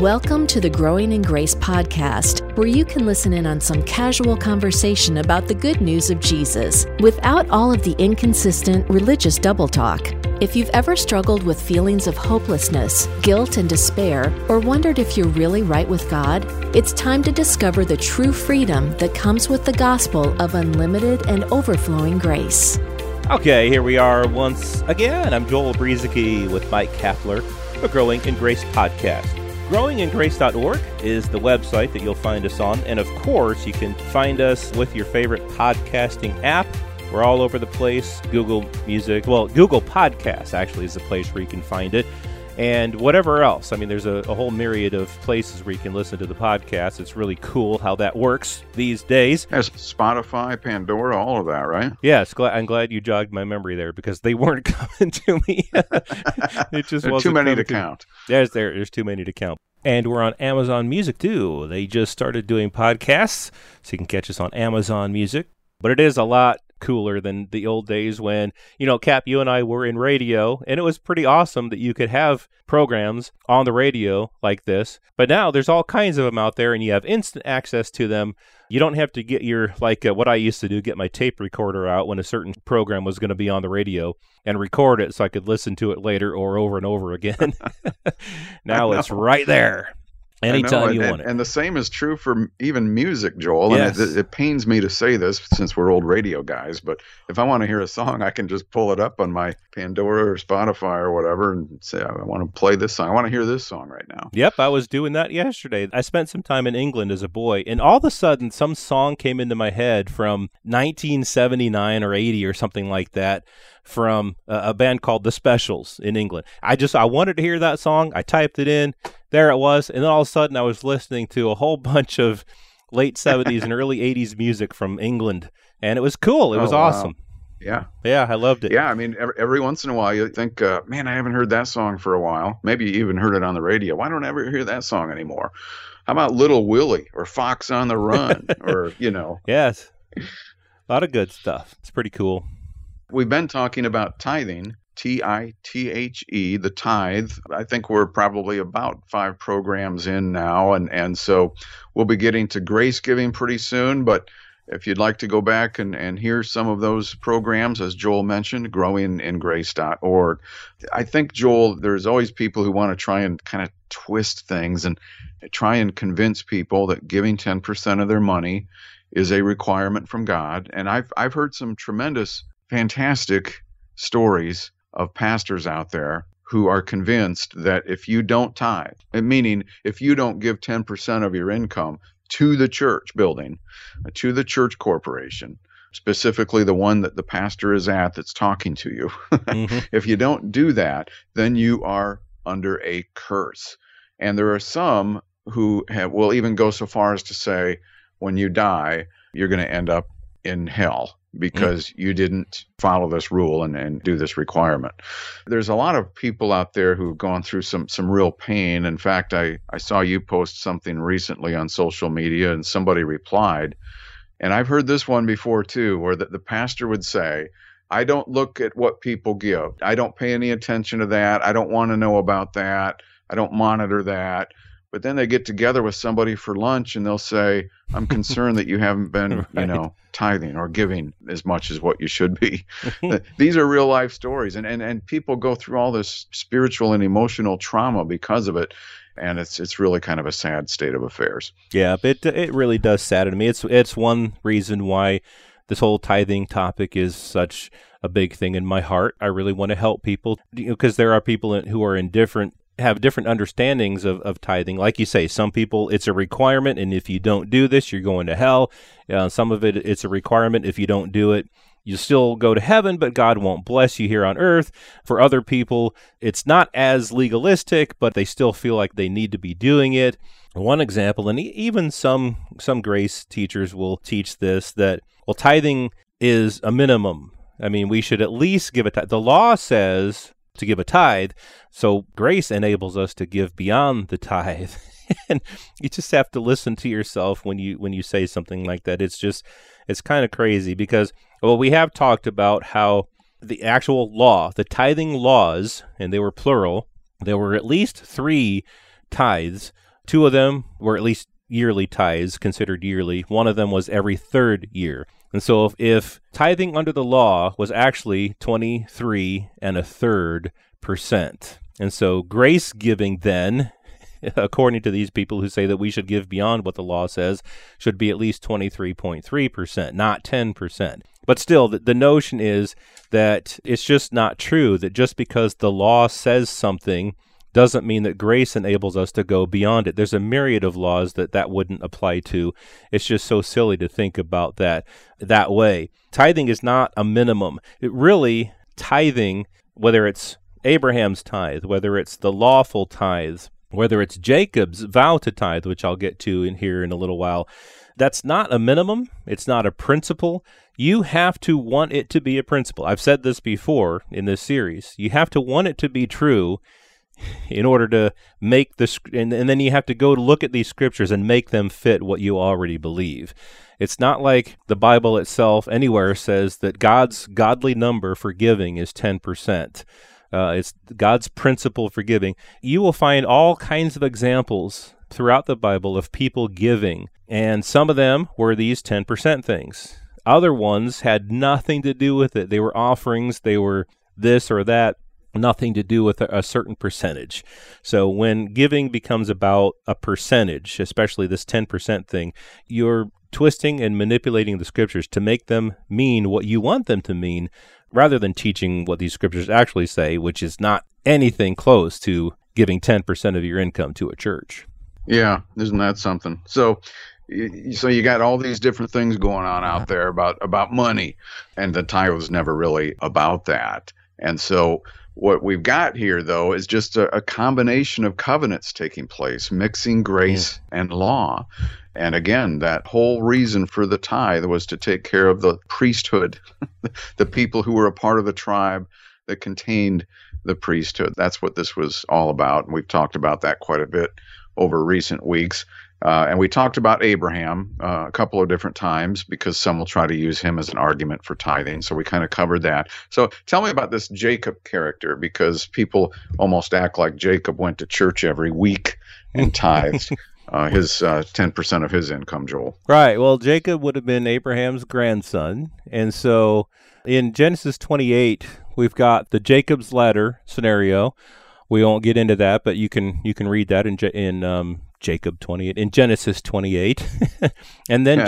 Welcome to the Growing in Grace podcast, where you can listen in on some casual conversation about the good news of Jesus without all of the inconsistent religious double talk. If you've ever struggled with feelings of hopelessness, guilt, and despair, or wondered if you're really right with God, it's time to discover the true freedom that comes with the gospel of unlimited and overflowing grace. Okay, here we are once again. I'm Joel Brzezinski with Mike Kapler, the Growing in Grace podcast. GrowingInGrace.org is the website that you'll find us on. And of course, you can find us with your favorite podcasting app. We're all over the place. Google Music, well, Google Podcasts actually is the place where you can find it. And whatever else. I mean, there's a whole myriad of places where you can listen to the podcast. It's really cool how that works these days. There's Spotify, Pandora, all of that, right? Yes, I'm glad you jogged my memory there because they weren't coming to me. It just wasn't too many to count. There's too many to count. And we're on Amazon Music, too. They just started doing podcasts, so you can catch us on Amazon Music. But it is a lot cooler than the old days when, you know, Cap, you and I were in radio, and it was pretty awesome that you could have programs on the radio like this. But now there's all kinds of them out there, and you have instant access to them. You don't have to get your, what I used to do, get my tape recorder out when a certain program was going to be on the radio and record it so I could listen to it later or over and over again. Now it's right there. Anytime you want it. And the same is true for even music, Joel. Yes. And it pains me to say this since we're old radio guys, but if I want to hear a song, I can just pull it up on my Pandora or Spotify or whatever and say, I want to play this song. I want to hear this song right now. Yep, I was doing that yesterday. I spent some time in England as a boy, and all of a sudden some song came into my head from 1979 or 80 or something like that, from a band called The Specials in England. I wanted to hear that song. I typed it in. There it was. And then all of a sudden I was listening to a whole bunch of late 70s and early 80s music from England. And it was cool. It was awesome. Wow. Yeah. Yeah, I loved it. Yeah, I mean, every once in a while you think, man, I haven't heard that song for a while. Maybe you even heard it on the radio. Why don't I ever hear that song anymore? How about Little Willie or Fox on the Run or, you know. Yes. A lot of good stuff. It's pretty cool. We've been talking about tithing, T-I-T-H-E, the tithe. I think we're probably about 5 programs in now, and so we'll be getting to grace giving pretty soon. But if you'd like to go back and hear some of those programs, as Joel mentioned, growingingrace.org. I think, Joel, there's always people who want to try and kind of twist things and try and convince people that giving 10% of their money is a requirement from God. And I've heard some fantastic stories of pastors out there who are convinced that if you don't tithe, meaning if you don't give 10% of your income to the church building, to the church corporation, specifically the one that the pastor is at that's talking to you, mm-hmm. If you don't do that, then you are under a curse. And there are some who will even go so far as to say, when you die, you're going to end up in hell because you didn't follow this rule and do this requirement. There's a lot of people out there who've gone through some real pain. In fact, I saw you post something recently on social media and somebody replied, and I've heard this one before too, where the pastor would say, I don't look at what people give. I don't pay any attention to that. I don't want to know about that. I don't monitor that. But then they get together with somebody for lunch and they'll say, I'm concerned that you haven't been, right, tithing or giving as much as what you should be. These are real life stories. And people go through all this spiritual and emotional trauma because of it. And it's really kind of a sad state of affairs. Yeah, it really does sadden me. It's one reason why this whole tithing topic is such a big thing in my heart. I really want to help people because there are people who are indifferent, have different understandings of tithing. Like you say, some people, it's a requirement, and if you don't do this, you're going to hell. Some of it, it's a requirement. If you don't do it, you still go to heaven, but God won't bless you here on earth. For other people, it's not as legalistic, but they still feel like they need to be doing it. One example, and even some grace teachers will teach this, that, well, tithing is a minimum. I mean, we should at least give a tithe. The law says to give a tithe, so grace enables us to give beyond the tithe. And you just have to listen to yourself when you say something like that. It's kind of crazy because, well, we have talked about how the actual law, the tithing laws, and they were plural, there were at least 3 tithes Two of them were at least yearly tithes, considered yearly. One of them was every third year. And so if tithing under the law was actually 23 1/3%. And so grace giving then, according to these people who say that we should give beyond what the law says, should be at least 23.3%, not 10%. But still, the notion is that it's just not true that just because the law says something doesn't mean that grace enables us to go beyond it. There's a myriad of laws that wouldn't apply to. It's just so silly to think about that way. Tithing is not a minimum. It really, tithing, whether it's Abraham's tithe, whether it's the lawful tithe, whether it's Jacob's vow to tithe, which I'll get to in here in a little while, that's not a minimum. It's not a principle. You have to want it to be a principle. I've said this before in this series. You have to want it to be true in order to make the, and then you have to go look at these scriptures and make them fit what you already believe. It's not like the Bible itself anywhere says that God's godly number for giving is 10%. It's God's principle for giving. You will find all kinds of examples throughout the Bible of people giving, and some of them were these 10% things. Other ones had nothing to do with it. They were offerings, they were this or that, nothing to do with a certain percentage. So when giving becomes about a percentage, especially this 10% thing, you're twisting and manipulating the scriptures to make them mean what you want them to mean, rather than teaching what these scriptures actually say, which is not anything close to giving 10% of your income to a church. Yeah, isn't that something? So you got all these different things going on out there about money, and the tithe was never really about that. And so what we've got here, though, is just a combination of covenants taking place, mixing grace and law. And again, that whole reason for the tithe was to take care of the priesthood, the people who were a part of the tribe that contained the priesthood. That's what this was all about. And we've talked about that quite a bit over recent weeks. And we talked about Abraham a couple of different times because some will try to use him as an argument for tithing. So we kind of covered that. So tell me about this Jacob character, because people almost act like Jacob went to church every week and tithed his 10% of his income, Joel. Right. Well, Jacob would have been Abraham's grandson. And so in Genesis 28, we've got the Jacob's ladder scenario. We won't get into that, but you can read that in Jacob 28, in Genesis 28. And then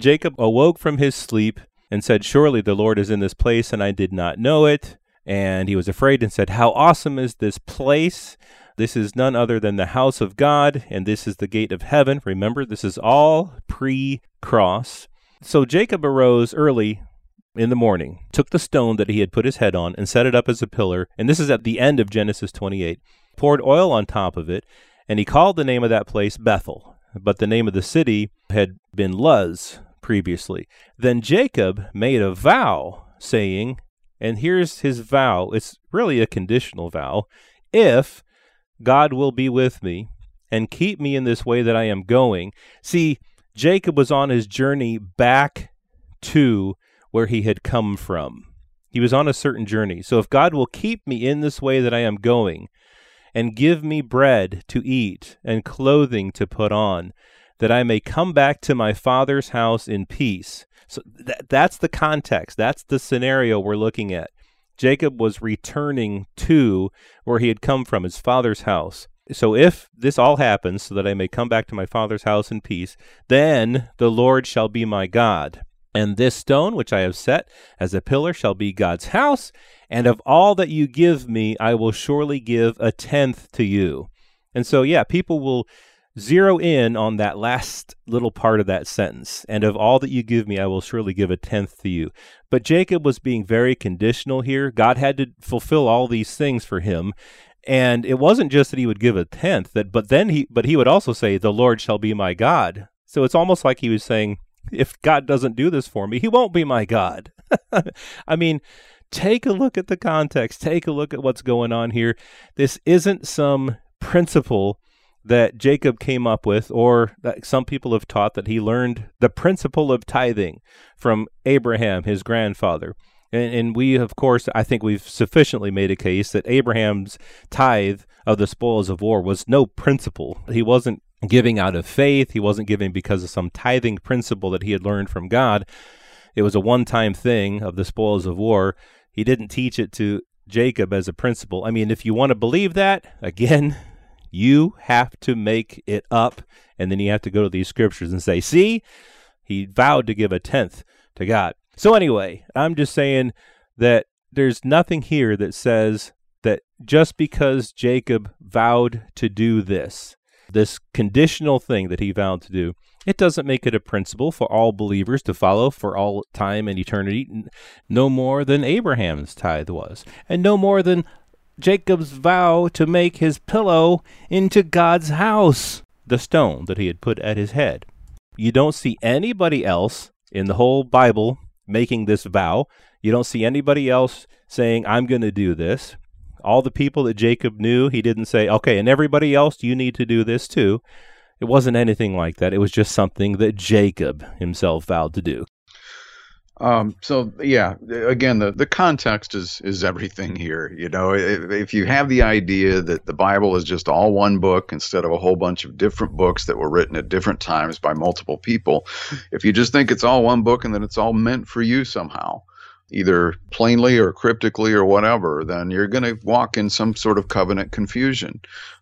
Jacob awoke from his sleep and said, "Surely the Lord is in this place, and I did not know it." And he was afraid and said, "How awesome is this place? This is none other than the house of God, and this is the gate of heaven." Remember, this is all pre-cross. So Jacob arose early in the morning, took the stone that he had put his head on and set it up as a pillar, and this is at the end of Genesis 28, poured oil on top of it, and he called the name of that place Bethel, but the name of the city had been Luz previously. Then Jacob made a vow, saying, and here's his vow, it's really a conditional vow, "If God will be with me and keep me in this way that I am going." See, Jacob was on his journey back to where he had come from. He was on a certain journey. So if God will keep me in this way that I am going, and give me bread to eat and clothing to put on, that I may come back to my father's house in peace. So that's the context. That's the scenario we're looking at. Jacob was returning to where he had come from, his father's house. So if this all happens, so that I may come back to my father's house in peace, then the Lord shall be my God. And this stone which I have set as a pillar shall be God's house, and of all that you give me, I will surely give a tenth to you. And so, yeah, people will zero in on that last little part of that sentence. And of all that you give me, I will surely give a tenth to you. But Jacob was being very conditional here. God had to fulfill all these things for him. And it wasn't just that he would give a tenth, but he would also say, "The Lord shall be my God." So it's almost like he was saying, if God doesn't do this for me, he won't be my God. I mean, take a look at the context. Take a look at what's going on here. This isn't some principle that Jacob came up with, or that some people have taught that he learned the principle of tithing from Abraham, his grandfather. And we, of course, I think we've sufficiently made a case that Abraham's tithe of the spoils of war was no principle. He wasn't giving out of faith. He wasn't giving because of some tithing principle that he had learned from God. It was a one-time thing of the spoils of war. He didn't teach it to Jacob as a principle. I mean, if you want to believe that, again, you have to make it up, and then you have to go to these scriptures and say, see, he vowed to give a tenth to God. So anyway, I'm just saying that there's nothing here that says that just because Jacob vowed to do this conditional thing that he vowed to do, it doesn't make it a principle for all believers to follow for all time and eternity, no more than Abraham's tithe was, and no more than Jacob's vow to make his pillow into God's house, the stone that he had put at his head. You don't see anybody else in the whole Bible making this vow. You don't see anybody else saying, I'm going to do this. All the people that Jacob knew, he didn't say, okay, and everybody else, you need to do this too. It wasn't anything like that. It was just something that Jacob himself vowed to do. Again, the context is everything here. You know, if you have the idea that the Bible is just all one book instead of a whole bunch of different books that were written at different times by multiple people, if you just think it's all one book and that it's all meant for you somehow, either plainly or cryptically or whatever, then you're going to walk in some sort of covenant confusion.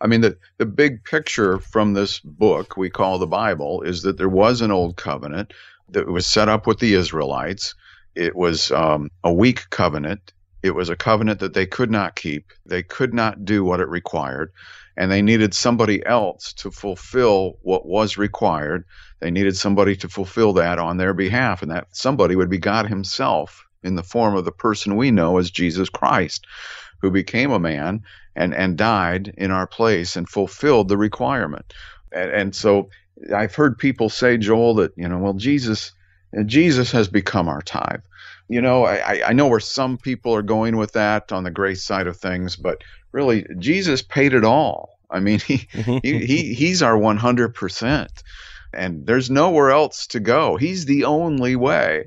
I mean, the big picture from this book we call the Bible is that there was an old covenant that was set up with the Israelites. It was a weak covenant. It was a covenant that they could not keep. They could not do what it required, and they needed somebody else to fulfill what was required. They needed somebody to fulfill that on their behalf, and that somebody would be God himself, in the form of the person we know as Jesus Christ, who became a man and died in our place and fulfilled the requirement. And so I've heard people say, Joel, that, you know, well, Jesus has become our tithe. You know, I know where some people are going with that on the grace side of things, but really, Jesus paid it all. I mean, he's our 100%, and there's nowhere else to go. He's the only way.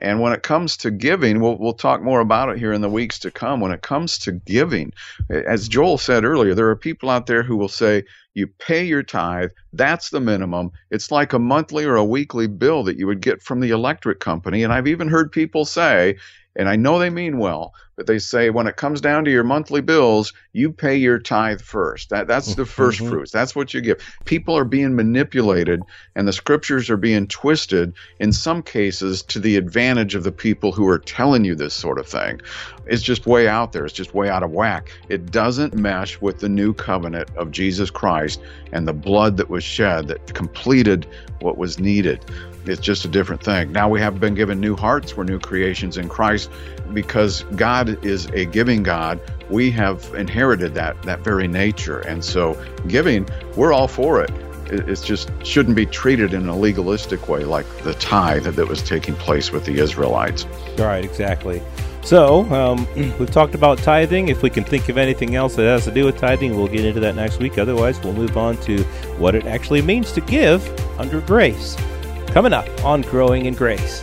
And when it comes to giving, we'll talk more about it here in the weeks to come. When it comes to giving, as Joel said earlier, there are people out there who will say, you pay your tithe, that's the minimum. It's like a monthly or a weekly bill that you would get from the electric company. And I've even heard people say, and I know they mean well, but they say, when it comes down to your monthly bills, you pay your tithe first. That's the first fruits. That's what you give. People are being manipulated, and the scriptures are being twisted, in some cases, to the advantage of the people who are telling you this sort of thing. It's just way out there. It's just way out of whack. It doesn't mesh with the new covenant of Jesus Christ and the blood that was shed that completed what was needed. It's just a different thing. Now we have been given new hearts. We're new creations in Christ. Because God is a giving God, we have inherited that very nature. And so giving, we're all for it. It just shouldn't be treated in a legalistic way like the tithe that was taking place with the Israelites. Right, exactly. So we've talked about tithing. If we can think of anything else that has to do with tithing, we'll get into that next week. Otherwise, we'll move on to what it actually means to give under grace. Coming up on Growing in Grace.